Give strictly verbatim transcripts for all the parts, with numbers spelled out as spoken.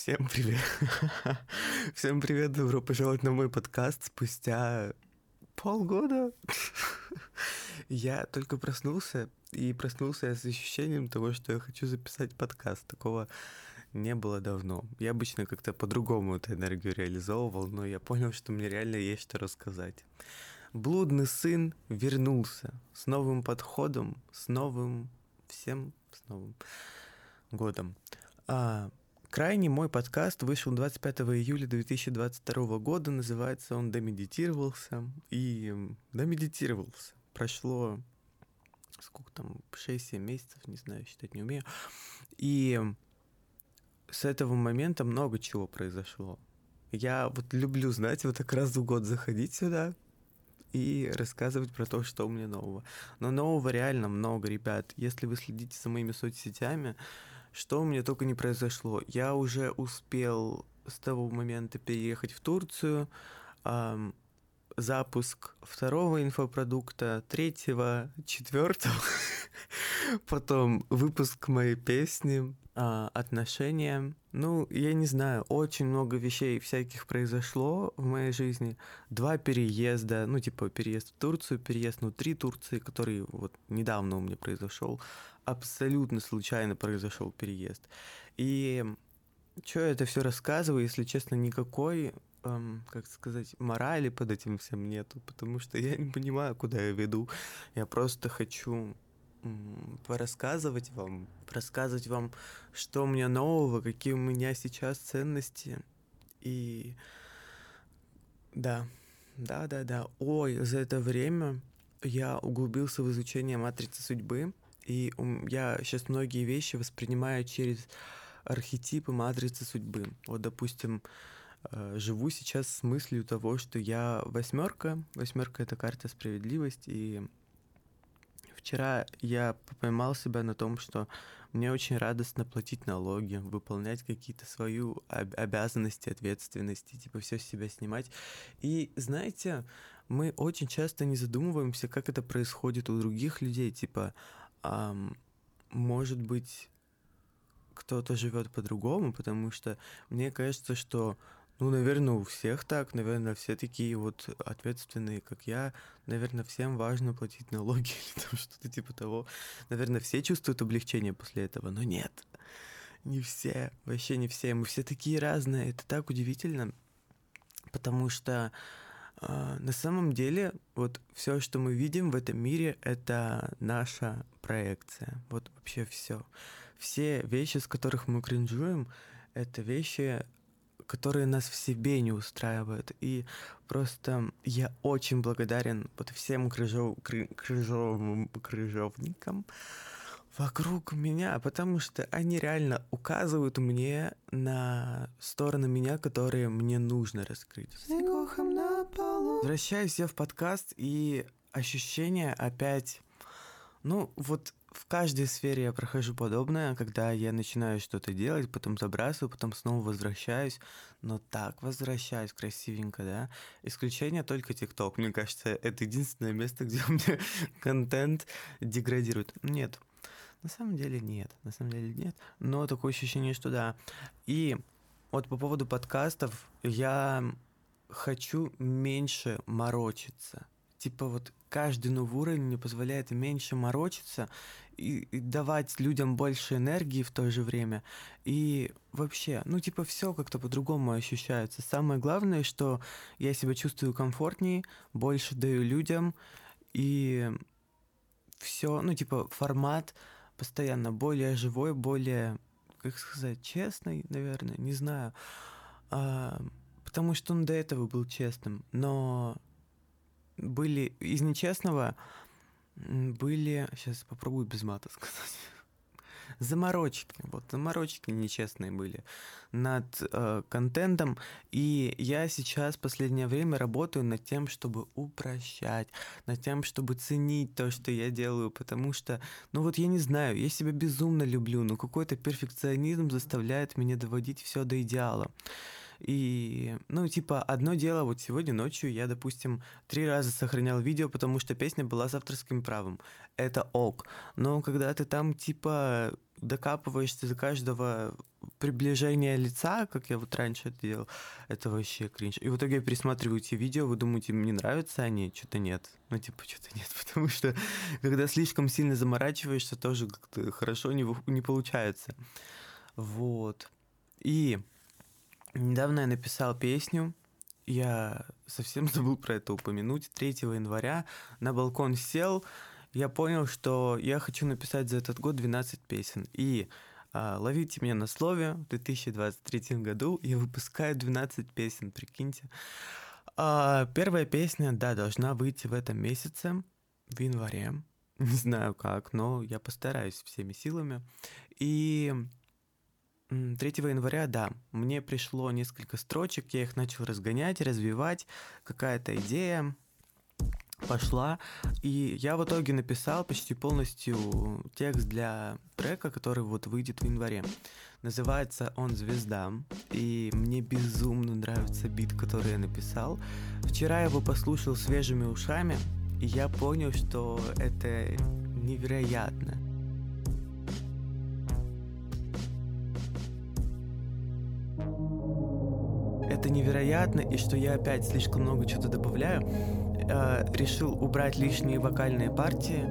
Всем привет. Всем привет, добро пожаловать на мой подкаст. Спустя полгода я только проснулся, и проснулся я с ощущением того, что я хочу записать подкаст. Такого не было давно. Я обычно как-то по-другому эту энергию реализовывал, но я понял, что мне реально есть что рассказать. Блудный сын вернулся с новым подходом, с новым всем, с новым годом. А... Крайний мой подкаст вышел двадцать пятого июля две тысячи двадцать второго года. Называется он «Домедитировался». И домедитировался. Прошло сколько там, шесть-семь месяцев, не знаю, считать не умею. И с этого момента много чего произошло. Я вот люблю, знаете, вот так раз в год заходить сюда и рассказывать про то, что у меня нового. Но нового реально много, ребят. Если вы следите за моими соцсетями, что у меня только не произошло. Я уже успел с того момента переехать в Турцию. Эм, запуск второго инфопродукта, третьего, четвертого. Потом выпуск моей песни, э, отношения. Ну, я не знаю, очень много вещей всяких произошло в моей жизни. Два переезда, ну, типа переезд в Турцию, переезд внутри Турции, который вот недавно у меня произошел. Абсолютно случайно произошел переезд. И что я это все рассказываю, если честно, никакой, эм, как сказать, морали под этим всем нету, потому что я не понимаю, куда я веду. Я просто хочу м- порассказывать вам, рассказывать вам, что у меня нового, какие у меня сейчас ценности. И да, да, да, да. Ой, за это время я углубился в изучение матрицы судьбы. И я сейчас многие вещи воспринимаю через архетипы матрицы судьбы. Вот, допустим, живу сейчас с мыслью того, что я восьмерка. Восьмерка — это карта справедливости. И вчера я поймал себя на том, что мне очень радостно платить налоги, выполнять какие-то свои обязанности, ответственности, типа все с себя снимать. И знаете, мы очень часто не задумываемся, как это происходит у других людей, типа. Может быть, кто-то живет по-другому, потому что мне кажется, что, ну, наверное, у всех так, наверное, все такие вот ответственные, как я, наверное, всем важно платить налоги или там что-то типа того. Наверное, все чувствуют облегчение после этого, но нет, не все, вообще не все, мы все такие разные, это так удивительно, потому что на самом деле, вот все, что мы видим в этом мире, это наша проекция. Вот вообще все. Все вещи, с которых мы кринжуем, это вещи, которые нас в себе не устраивают. И просто я очень благодарен вот всем крыжов, крыжов, крыжовникам вокруг меня, потому что они реально указывают мне на стороны меня, которые мне нужно раскрыть. Возвращаюсь я в подкаст, и ощущение опять... Ну, вот в каждой сфере я прохожу подобное, когда я начинаю что-то делать, потом забрасываю, потом снова возвращаюсь, но так возвращаюсь красивенько, да? Исключение только ТикТок. Мне кажется, это единственное место, где у меня контент деградирует. Нет. На самом деле нет, на самом деле нет, но такое ощущение, что да. И вот по поводу подкастов я хочу меньше морочиться. Типа вот каждый новый уровень мне позволяет меньше морочиться и, и давать людям больше энергии в то же время. И вообще, ну типа все как-то по-другому ощущается. Самое главное, что я себя чувствую комфортнее, больше даю людям и все, ну типа формат... постоянно более живой, более, как сказать, честный, наверное, не знаю. А, потому что он до этого был честным. Но были из нечестного были... Сейчас попробую без мата сказать. Заморочки. Вот заморочки нечестные были над э, контентом. И я сейчас в последнее время работаю над тем, чтобы упрощать, над тем, чтобы ценить то, что я делаю. Потому что, ну вот я не знаю, я себя безумно люблю, но какой-то перфекционизм заставляет меня доводить все до идеала. И, ну, типа, одно дело, вот сегодня ночью я, допустим, три раза сохранял видео, потому что песня была с авторским правом. Это ок. Но когда ты там, типа, докапываешься до каждого приближения лица, как я вот раньше это делал, это вообще кринж. И в итоге я пересматриваю эти видео, вы думаете, мне нравятся они? Что-то нет. Ну, типа, что-то нет, потому что когда слишком сильно заморачиваешься, тоже как-то хорошо не, не получается. Вот. И недавно я написал песню, я совсем забыл про это упомянуть, третьего января на балкон сел, я понял, что я хочу написать за этот год двенадцать песен. И э, ловите меня на слове, в две тысячи двадцать третьем году я выпускаю двенадцать песен, прикиньте. Э, первая песня, да, должна выйти в этом месяце, в январе. Не знаю как, но я постараюсь всеми силами. И третьего января, да, мне пришло несколько строчек, я их начал разгонять, развивать, какая-то идея пошла, и я в итоге написал почти полностью текст для трека, который вот выйдет в январе. Называется он «Звезда», и мне безумно нравится бит, который я написал. Вчера я его послушал свежими ушами, и я понял, что это невероятно. Это невероятно, и что я опять слишком много что-то добавляю. Э, решил убрать лишние вокальные партии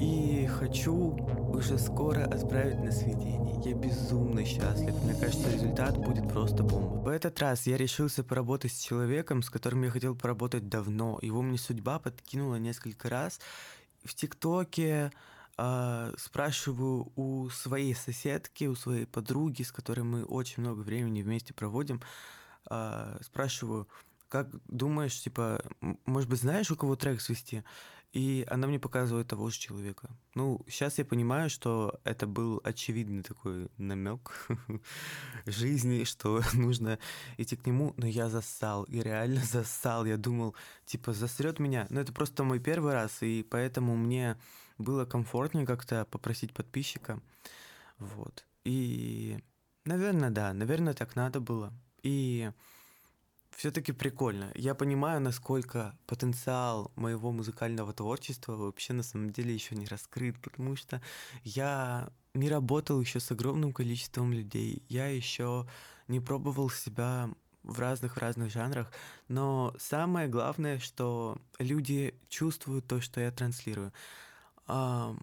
и хочу уже скоро отправить на сведение. Я безумно счастлив. Мне кажется, результат будет просто бомба. В этот раз я решился поработать с человеком, с которым я хотел поработать давно. Его мне судьба подкинула несколько раз. В ТикТоке э, спрашиваю у своей соседки, у своей подруги, с которой мы очень много времени вместе проводим, Uh, спрашиваю, как думаешь, типа, может быть, знаешь, у кого трек свести? И она мне показывает того же человека. Ну, сейчас я понимаю, что это был очевидный такой намек жизни, что нужно идти к нему, но я зассал, и реально зассал. Я думал, типа, засрет меня. Но это просто мой первый раз, и поэтому мне было комфортнее как-то попросить подписчика. Вот. И, наверное, да, наверное, так надо было. И все-таки прикольно. Я понимаю, насколько потенциал моего музыкального творчества вообще на самом деле еще не раскрыт, потому что я не работал еще с огромным количеством людей. Я еще не пробовал себя в разных-разных жанрах. Но самое главное, что люди чувствуют то, что я транслирую. А,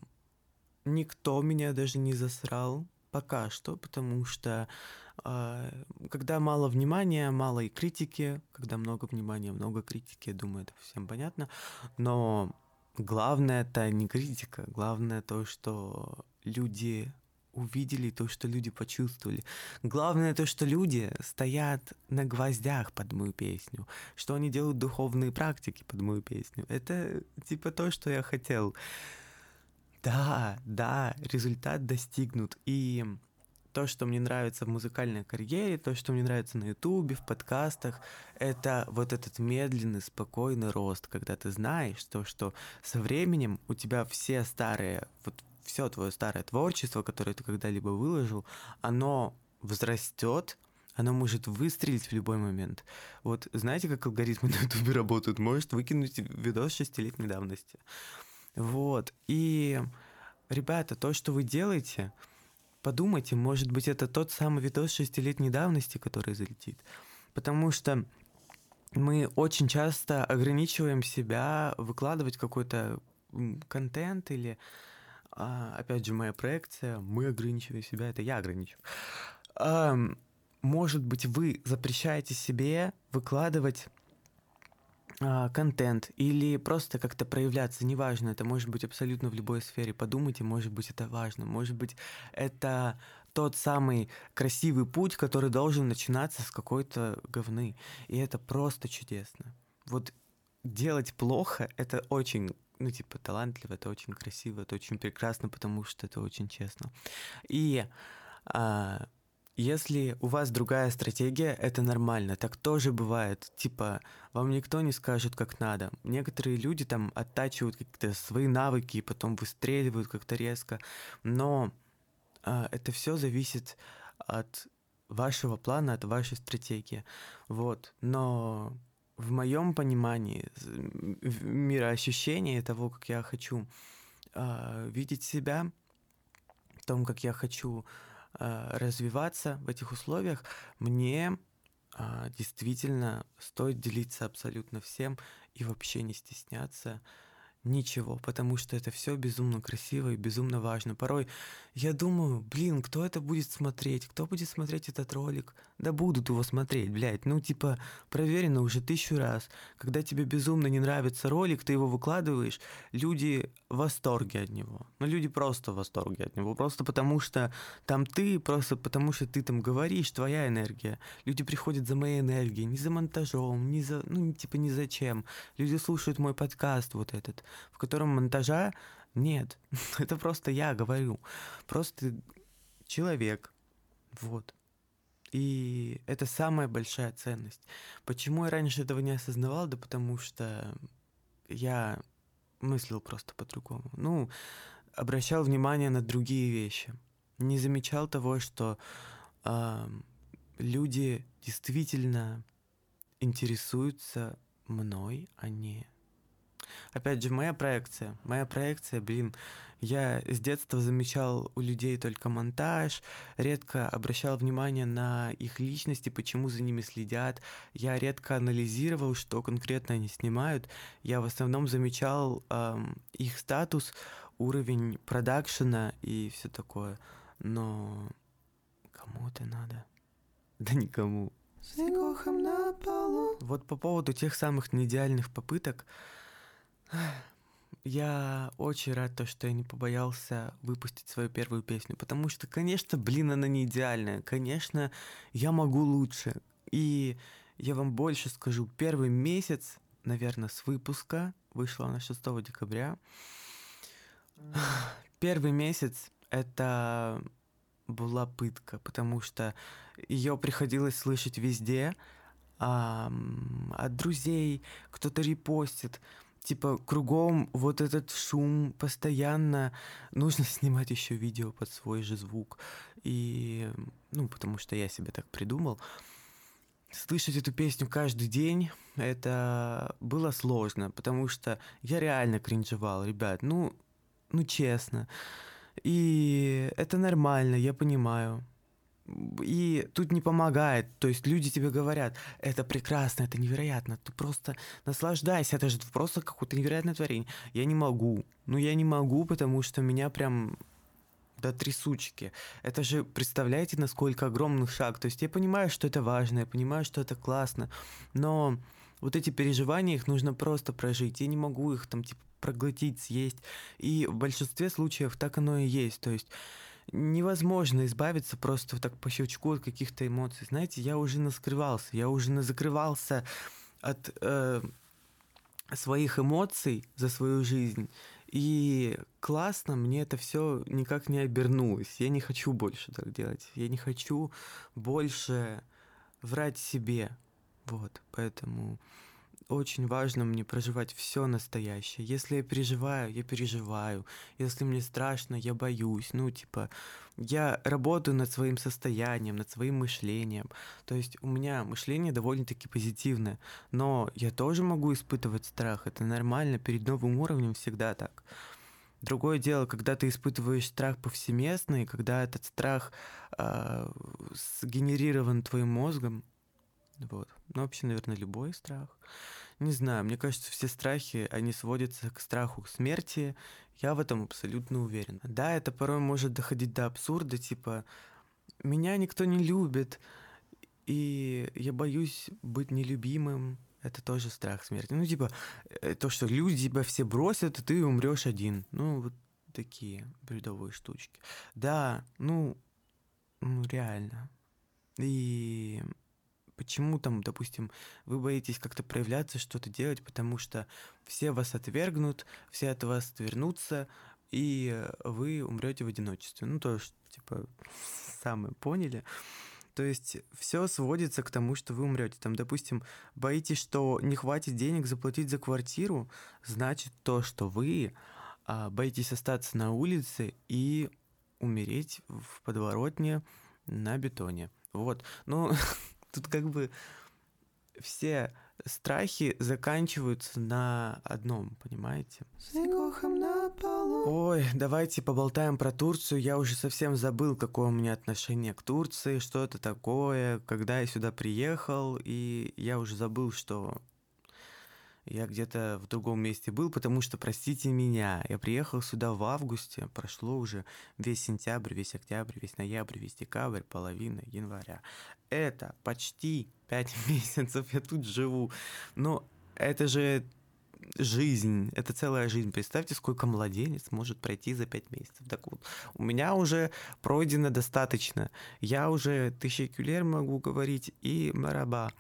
никто меня даже не засрал. Пока что, потому что э, когда мало внимания, мало и критики, когда много внимания, много критики, я думаю, это всем понятно, но главное это не критика, главное то, что люди увидели, то, что люди почувствовали. Главное то, что люди стоят на гвоздях под мою песню, что они делают духовные практики под мою песню. Это типа то, что я хотел. Да, да, результат достигнут. И то, что мне нравится в музыкальной карьере, то, что мне нравится на Ютубе, в подкастах, это вот этот медленный, спокойный рост, когда ты знаешь то, что со временем у тебя все старые, вот все твое старое творчество, которое ты когда-либо выложил, оно возрастет, оно может выстрелить в любой момент. Вот знаете, как алгоритмы на Ютубе работают? Может выкинуть видос шестилетней давности. Вот, и, ребята, то, что вы делаете, подумайте, может быть, это тот самый видос шестилетней давности, который залетит, потому что мы очень часто ограничиваем себя выкладывать какой-то контент или, опять же, моя проекция, мы ограничиваем себя, это я ограничиваю. Может быть, вы запрещаете себе выкладывать контент или просто как-то проявляться, неважно, это может быть абсолютно в любой сфере, подумайте, может быть, это важно, может быть, это тот самый красивый путь, который должен начинаться с какой-то говны, и это просто чудесно. Вот делать плохо — это очень, ну, типа, талантливо, это очень красиво, это очень прекрасно, потому что это очень честно. И а, если у вас другая стратегия, это нормально, так тоже бывает, типа, вам никто не скажет, как надо. Некоторые люди там оттачивают какие-то свои навыки и потом выстреливают как-то резко, но э, это все зависит от вашего плана, от вашей стратегии. Вот. Но в моем понимании мироощущение того, как я хочу э, видеть себя, в том, как я хочу э, развиваться в этих условиях, мне э, действительно стоит делиться абсолютно всем и вообще не стесняться ничего, потому что это все безумно красиво и безумно важно. Порой я думаю, блин, кто это будет смотреть? Кто будет смотреть этот ролик? Да будут его смотреть, блядь. Ну, типа, проверено уже тысячу раз. Когда тебе безумно не нравится ролик, ты его выкладываешь, люди в восторге от него. Ну, люди просто в восторге от него. Просто потому что там ты, просто потому что ты там говоришь, твоя энергия. Люди приходят за моей энергией, не за монтажом, не за, ну, типа, ни за чем. Люди слушают мой подкаст вот этот, в котором монтажа нет. Это просто я говорю. Просто человек. Вот. И это самая большая ценность. Почему я раньше этого не осознавал? Да потому что я мыслил просто по-другому. Ну, обращал внимание на другие вещи. Не замечал того, что э, люди действительно интересуются мной, а не... Опять же, моя проекция. Моя проекция, блин, я с детства замечал у людей только монтаж, редко обращал внимание на их личности, почему за ними следят. Я редко анализировал, что конкретно они снимают. Я в основном замечал эм, их статус, уровень продакшена и все такое. Но кому это надо? Да никому. Снегохом на полу. Вот по поводу тех самых неидеальных попыток. Я очень рад, то, что я не побоялся выпустить свою первую песню, потому что, конечно, блин, она не идеальная, конечно, я могу лучше. И я вам больше скажу, первый месяц, наверное, с выпуска, вышла она шестого декабря, первый месяц это была пытка, потому что ее приходилось слышать везде, от друзей, кто-то репостит, типа, кругом вот этот шум постоянно. Нужно снимать еще видео под свой же звук. И, ну, потому что я себе так придумал. Слышать эту песню каждый день, это было сложно, потому что я реально кринжевал, ребят. Ну, ну честно. И это нормально, я понимаю. И тут не помогает, то есть люди тебе говорят, это прекрасно, это невероятно, ты просто наслаждайся, это же просто какое-то невероятное творение. Я не могу, ну я не могу, потому что меня прям до трясучки. Это же, представляете, насколько огромный шаг, то есть я понимаю, что это важно, я понимаю, что это классно, но вот эти переживания, их нужно просто прожить, я не могу их там типа проглотить, съесть, и в большинстве случаев так оно и есть, то есть невозможно избавиться просто так по щелчку от каких-то эмоций. Знаете, я уже наскрывался, я уже назакрывался от э, своих эмоций за свою жизнь. И классно, мне это все никак не обернулось. Я не хочу больше так делать. Я не хочу больше врать себе. Вот, поэтому очень важно мне проживать все настоящее. Если я переживаю, я переживаю. Если мне страшно, я боюсь. Ну, типа, я работаю над своим состоянием, над своим мышлением. То есть у меня мышление довольно-таки позитивное. Но я тоже могу испытывать страх. Это нормально, перед новым уровнем всегда так. Другое дело, когда ты испытываешь страх повсеместно, и когда этот страх э, сгенерирован твоим мозгом. Вот. Ну, вообще, наверное, любой страх. Не знаю, мне кажется, все страхи, они сводятся к страху смерти. Я в этом абсолютно уверен. Да, это порой может доходить до абсурда, типа, меня никто не любит, и я боюсь быть нелюбимым. Это тоже страх смерти. Ну, типа, то, что люди тебя все бросят, и ты умрешь один. Ну, вот такие бредовые штучки. Да, ну, ну реально. И... Почему там, допустим, вы боитесь как-то проявляться, что-то делать, потому что все вас отвергнут, все от вас отвернутся, и вы умрете в одиночестве. Ну, то, что, типа, самое поняли. То есть все сводится к тому, что вы умрете. Там, допустим, боитесь, что не хватит денег заплатить за квартиру, значит то, что вы а, боитесь остаться на улице и умереть в подворотне на бетоне. Вот. Ну, тут как бы все страхи заканчиваются на одном, понимаете? Ой, давайте поболтаем про Турцию. Я уже совсем забыл, какое у меня отношение к Турции, что это такое, когда я сюда приехал, и я уже забыл, что я где-то в другом месте был, потому что, простите меня, я приехал сюда в августе, прошло уже весь сентябрь, весь октябрь, весь ноябрь, весь декабрь, половина января. Это почти пять месяцев я тут живу. Но это же жизнь, это целая жизнь. Представьте, сколько младенец может пройти за пять месяцев. Так вот, у меня уже пройдено достаточно. Я уже тысячекюлер могу говорить и мараба,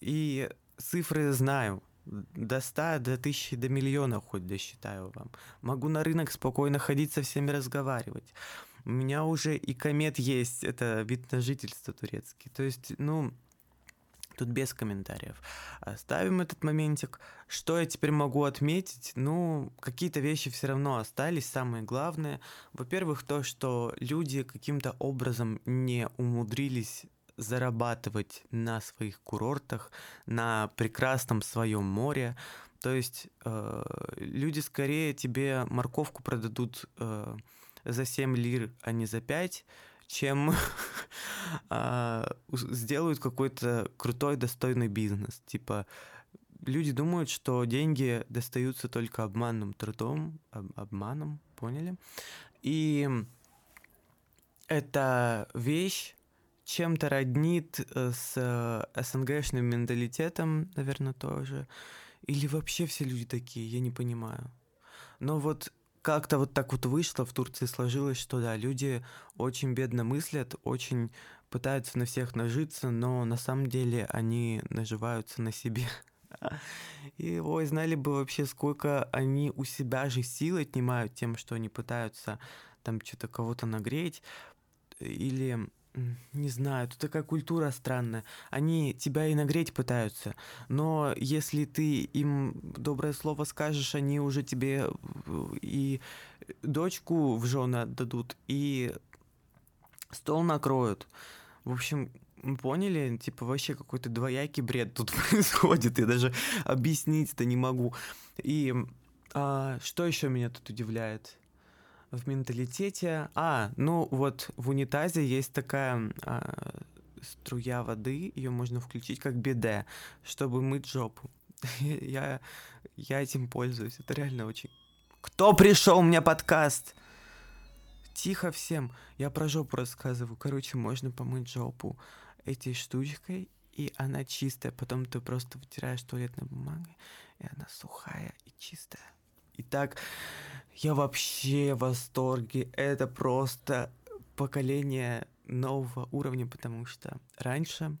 и цифры знаю. До ста, до тысячи, до миллиона хоть досчитаю вам. Могу на рынок спокойно ходить, со всеми разговаривать. У меня уже и комет есть, это вид на жительство турецкий. То есть, ну, тут без комментариев. Оставим этот моментик. Что я теперь могу отметить? Ну, какие-то вещи все равно остались, самые главные. Во-первых, то, что люди каким-то образом не умудрились зарабатывать на своих курортах, на прекрасном своем море. То есть э, люди скорее тебе морковку продадут э, за семь лир, а не за пять, чем э, сделают какой-то крутой, достойный бизнес. Типа люди думают, что деньги достаются только обманным трудом, об, обманом, поняли? И эта вещь чем-то роднит с эс эн гэшным менталитетом, наверное, тоже. Или вообще все люди такие, я не понимаю. Но вот как-то вот так вот вышло, в Турции сложилось, что да, люди очень бедно мыслят, очень пытаются на всех нажиться, но на самом деле они наживаются на себе. И, ой, знали бы вообще, сколько они у себя же сил отнимают тем, что они пытаются там что-то кого-то нагреть. Или... Не знаю, тут такая культура странная. Они тебя и нагреть пытаются, но если ты им доброе слово скажешь, они уже тебе и дочку в жены отдадут, и стол накроют. В общем, поняли? Типа вообще какой-то двоякий бред тут происходит, я даже объяснить-то не могу. И а, что еще меня тут удивляет? В менталитете... А, ну вот в унитазе есть такая а, струя воды, ее можно включить как биде, чтобы мыть жопу. Я, я этим пользуюсь, это реально очень... Кто пришел? У меня подкаст! Тихо всем, я про жопу рассказываю. Короче, можно помыть жопу этой штучкой, и она чистая. Потом ты просто вытираешь туалетной бумагой, и она сухая и чистая. Итак, я вообще в восторге. Это просто поколение нового уровня, потому что раньше,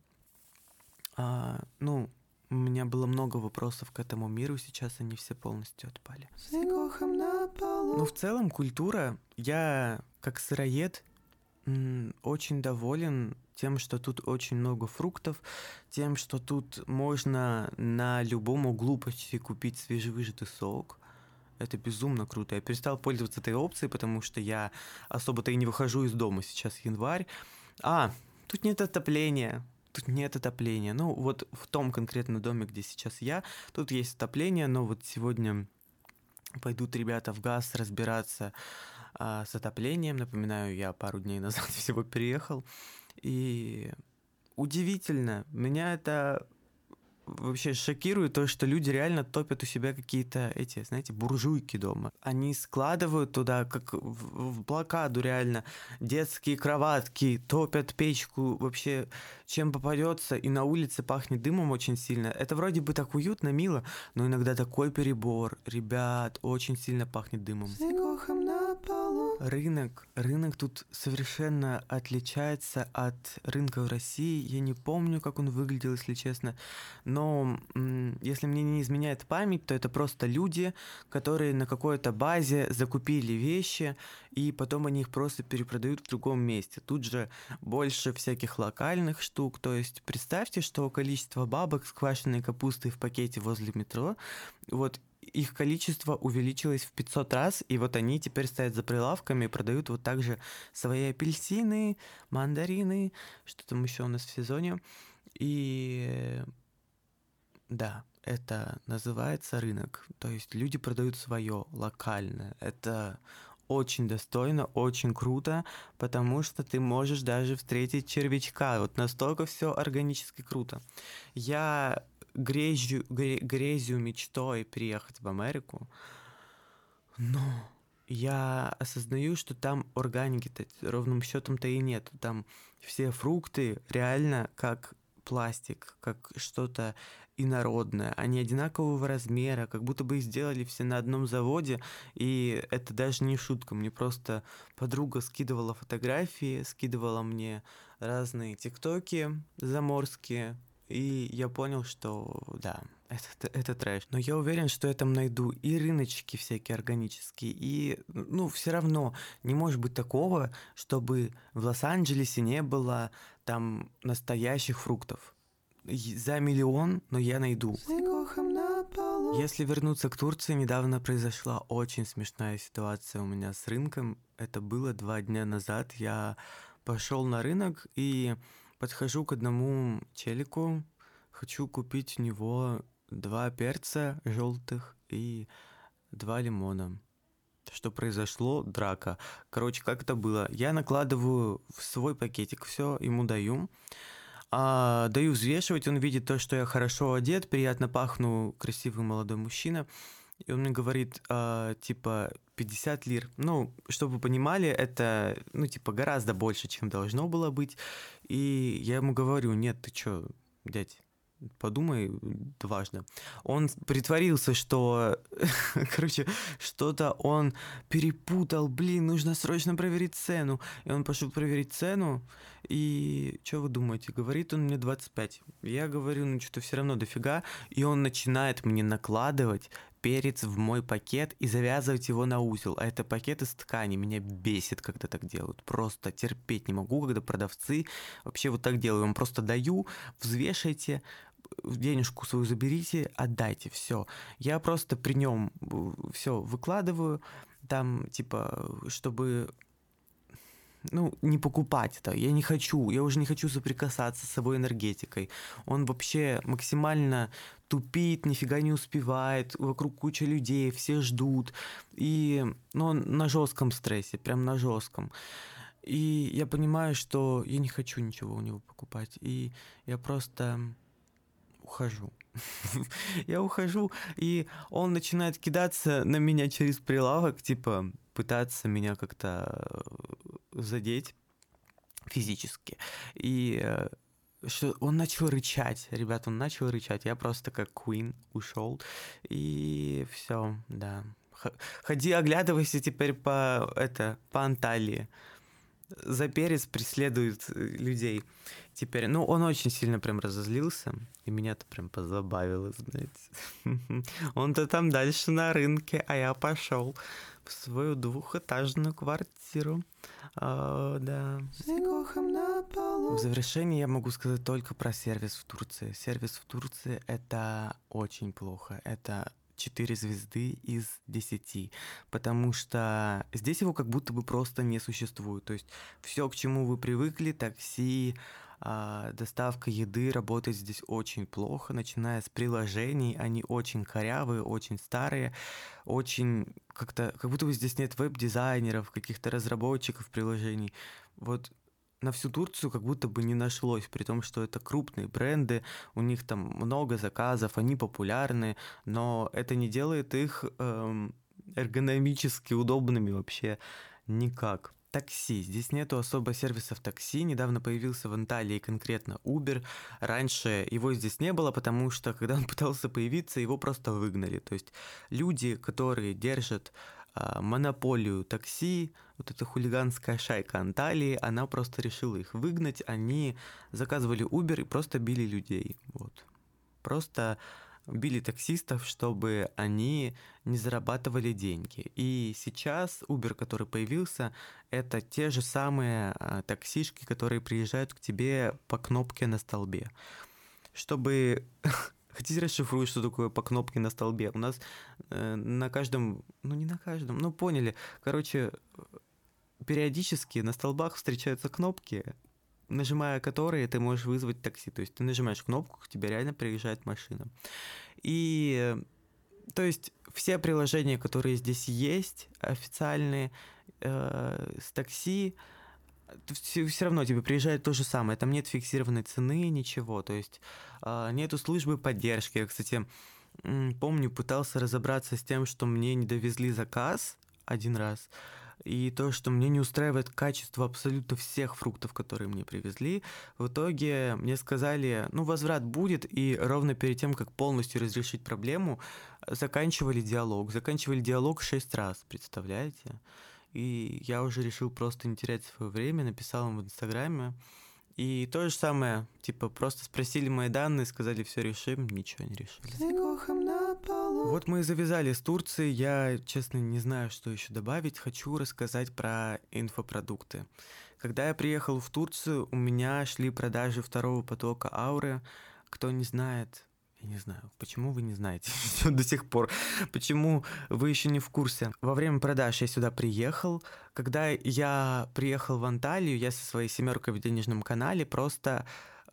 а, ну, у меня было много вопросов к этому миру, сейчас они все полностью отпали. Но в целом культура, я как сыроед очень доволен тем, что тут очень много фруктов, тем, что тут можно на любом углу почти купить свежевыжатый сок. Это безумно круто. Я перестал пользоваться этой опцией, потому что я особо-то и не выхожу из дома. Сейчас январь. А, тут нет отопления. Тут нет отопления. Ну, вот в том конкретном доме, где сейчас я, тут есть отопление, но вот сегодня пойдут ребята в газ разбираться а, с отоплением. Напоминаю, я пару дней назад всего переехал. И удивительно. Меня это... Вообще шокирует то, что люди реально топят у себя какие-то эти, знаете, буржуйки дома. Они складывают туда, как в блокаду реально, детские кроватки, топят печку вообще, чем попадется, и на улице пахнет дымом очень сильно. Это вроде бы так уютно, мило, но иногда такой перебор. Ребят, очень сильно пахнет дымом. Рынок. Рынок тут совершенно отличается от рынка в России. Я не помню, как он выглядел, если честно. Но если мне не изменяет память, то это просто люди, которые на какой-то базе закупили вещи, и потом они их просто перепродают в другом месте. Тут же больше всяких локальных штук. То есть представьте, что количество бабок с квашеной капустой в пакете возле метро... вот их количество увеличилось в пятьсот раз, и вот они теперь стоят за прилавками и продают вот так же свои апельсины, мандарины, что там еще у нас в сезоне. И да, это называется рынок. То есть люди продают свое локальное. Это очень достойно, очень круто, потому что ты можешь даже встретить червячка. Вот настолько все органически круто. Я грезю, грезю мечтой приехать в Америку, но я осознаю, что там органики-то ровным счетом-то и нет. Там все фрукты реально как пластик, как что-то инородное. Они одинакового размера, как будто бы их сделали все на одном заводе. И это даже не шутка. Мне просто подруга скидывала фотографии, скидывала мне разные тиктоки заморские. И я понял, что да, это, это трэш. Но я уверен, что я там найду и рыночки всякие органические, и, ну, все равно не может быть такого, чтобы в Лос-Анджелесе не было там настоящих фруктов. За миллион, но я найду. Если вернуться к Турции, недавно произошла очень смешная ситуация у меня с рынком. Это было два дня назад. Я пошел на рынок и подхожу к одному челику, хочу купить у него два перца желтых и два лимона. Что произошло? Драка. Короче, как это было? Я накладываю в свой пакетик все, ему даю. А, даю взвешивать, он видит то, что я хорошо одет, приятно пахну, красивый молодой мужчина. И он мне говорит, а, типа, пятьдесят лир. Ну, чтобы вы понимали, это, ну, типа, гораздо больше, чем должно было быть. И я ему говорю, нет, ты чё, дядь, подумай дважды. Он притворился, что, короче, что-то он перепутал, блин, нужно срочно проверить цену. И он пошел проверить цену, и что вы думаете? Говорит он мне двадцать пять. Я говорю, ну, что-то все равно дофига. И он начинает мне накладывать перец в мой пакет и завязывать его на узел. А это пакет из ткани. Меня бесит, когда так делают. Просто терпеть не могу, когда продавцы вообще вот так делают. Я вам просто даю, взвешайте, денежку свою заберите, отдайте, все. Я просто при нем все выкладываю, там, типа, чтобы, ну, не покупать это. Я не хочу, я уже не хочу соприкасаться с собой энергетикой. Он вообще максимально тупит, нифига не успевает, вокруг куча людей, все ждут. И, ну, он на жестком стрессе, прям на жестком. И я понимаю, что я не хочу ничего у него покупать. И я просто ухожу. Я ухожу, и он начинает кидаться на меня через прилавок, типа пытаться меня как-то задеть физически. И что он начал рычать, ребят, он начал рычать. Я просто как Queen ушел, и все, да. Ходи, оглядывайся теперь по, это, по Анталии. За перец преследует людей теперь. Ну, он очень сильно прям разозлился, и меня-то прям позабавило, знаете. Он-то там дальше на рынке, а я пошел в свою двухэтажную квартиру. О, да. В завершении я могу сказать только про сервис в Турции. Сервис в Турции — это очень плохо. Это четыре звезды из десяти, потому что здесь его как будто бы просто не существует. То есть все, к чему вы привыкли, такси, доставка еды, работает здесь очень плохо, начиная с приложений. Они очень корявые, очень старые, очень как-то, как будто бы здесь нет веб-дизайнеров, каких-то разработчиков приложений. Вот на всю Турцию как будто бы не нашлось, при том, что это крупные бренды, у них там много заказов, они популярны, но это не делает их эргономически удобными вообще никак. Такси. Здесь нету особо сервисов такси. Недавно появился в Анталии конкретно Uber. Раньше его здесь не было, потому что, когда он пытался появиться, его просто выгнали. То есть люди, которые держат монополию такси, вот эта хулиганская шайка Анталии, она просто решила их выгнать, они заказывали Uber и просто били людей, вот. Просто били таксистов, чтобы они не зарабатывали деньги. И сейчас Uber, который появился, это те же самые таксишки, которые приезжают к тебе по кнопке на столбе, чтобы Хотите, расшифрую, что такое по кнопке на столбе? У нас э, на каждом, ну не на каждом, ну поняли. Короче, периодически на столбах встречаются кнопки, нажимая которые ты можешь вызвать такси. То есть ты нажимаешь кнопку, к тебе реально приезжает машина. И то есть все приложения, которые здесь есть, официальные, э, с такси, все, все равно тебе приезжает то же самое. Там нет фиксированной цены, ничего. То есть э, нету службы поддержки. Я, кстати, помню, пытался разобраться с тем, что мне не довезли заказ один раз. И то, что мне не устраивает качество абсолютно всех фруктов, которые мне привезли. В итоге мне сказали, ну, возврат будет, и ровно перед тем, как полностью разрешить проблему, заканчивали диалог. Заканчивали диалог шесть раз, представляете? И я уже решил просто не терять свое время, написал им в Инстаграме. И то же самое, типа, просто спросили мои данные, сказали, все решим, ничего не решили. Вот мы и завязали с Турцией. Я, честно, не знаю, что еще добавить. Хочу рассказать про инфопродукты. Когда я приехал в Турцию, у меня шли продажи второго потока ауры. Кто не знает, я не знаю, почему вы не знаете до сих пор, почему вы еще не в курсе. Во время продаж я сюда приехал. Когда я приехал в Анталию, я со своей семеркой в денежном канале просто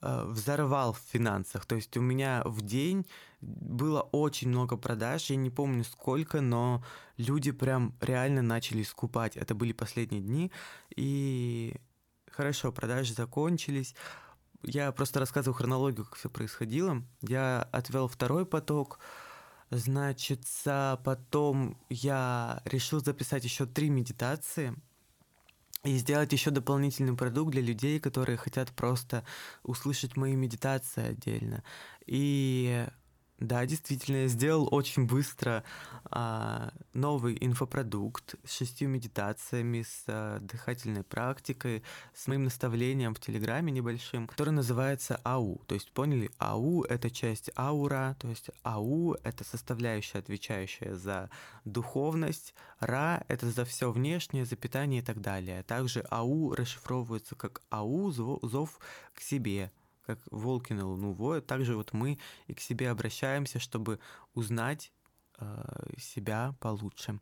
э, взорвал в финансах. То есть у меня в день было очень много продаж, я не помню сколько, но люди прям реально начали скупать. Это были последние дни, и хорошо, продажи закончились. Я просто рассказываю хронологию, как все происходило. Я отвел второй поток. Значит, потом я решил записать еще три медитации и сделать еще дополнительный продукт для людей, которые хотят просто услышать мои медитации отдельно. И да, действительно, я сделал очень быстро а, новый инфопродукт с шестью медитациями, с а, дыхательной практикой, с моим наставлением в Телеграме небольшим, который называется АУ. То есть, поняли, АУ — это часть аура, то есть АУ — это составляющая, отвечающая за духовность, РА — это за все внешнее, за питание и так далее. Также АУ расшифровывается как АУ, зов к себе, как волки на луну воют, также вот мы и к себе обращаемся, чтобы узнать э, себя получше.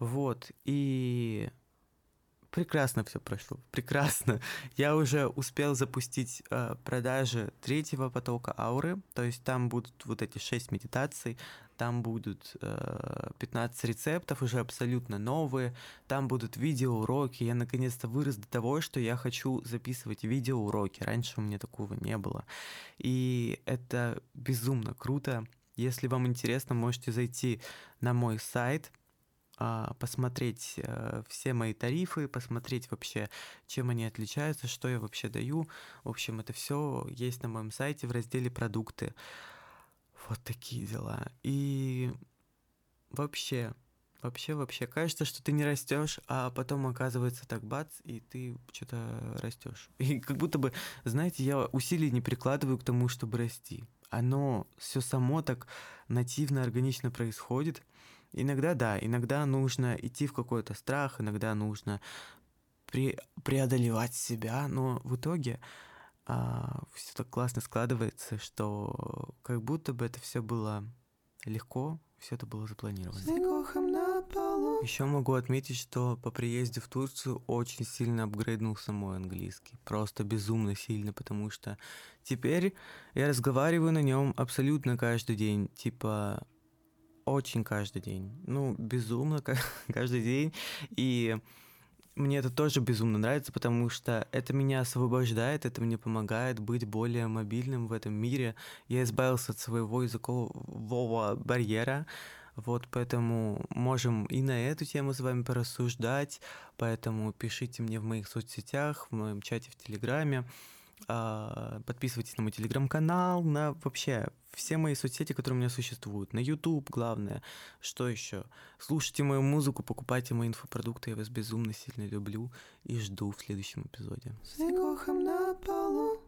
Вот, и прекрасно все прошло, прекрасно. Я уже успел запустить э, продажи третьего потока ауры, то есть там будут вот эти шесть медитаций, там будут э, пятнадцать рецептов, уже абсолютно новые, там будут видеоуроки. Я наконец-то вырос до того, что я хочу записывать видеоуроки. Раньше у меня такого не было. И это безумно круто. Если вам интересно, можете зайти на мой сайт, посмотреть все мои тарифы, посмотреть вообще, чем они отличаются, что я вообще даю. В общем, это все есть на моем сайте в разделе «Продукты». Вот такие дела. И вообще, вообще, вообще, кажется, что ты не растешь, а потом оказывается так бац, и ты что-то растешь. И как будто бы, знаете, я усилий не прикладываю к тому, чтобы расти. Оно все само так нативно, органично происходит. Иногда да, иногда нужно идти в какой-то страх, иногда нужно пре- преодолевать себя, но в итоге а, все так классно складывается, что как будто бы это все было легко, все это было запланировано. Еще могу отметить, что по приезде в Турцию очень сильно апгрейднулся мой английский. Просто безумно сильно, потому что теперь я разговариваю на нем абсолютно каждый день, типа... Очень каждый день. Ну, безумно каждый день. И мне это тоже безумно нравится, потому что это меня освобождает, это мне помогает быть более мобильным в этом мире. Я избавился от своего языкового барьера. Вот, поэтому можем и на эту тему с вами порассуждать. Поэтому пишите мне в моих соцсетях, в моем чате в Телеграме. Подписывайтесь на мой телеграм-канал, на вообще все мои соцсети, которые у меня существуют, на YouTube, главное, что еще. Слушайте мою музыку, покупайте мои инфопродукты, я вас безумно сильно люблю и жду в следующем эпизоде. С лягухом на полу.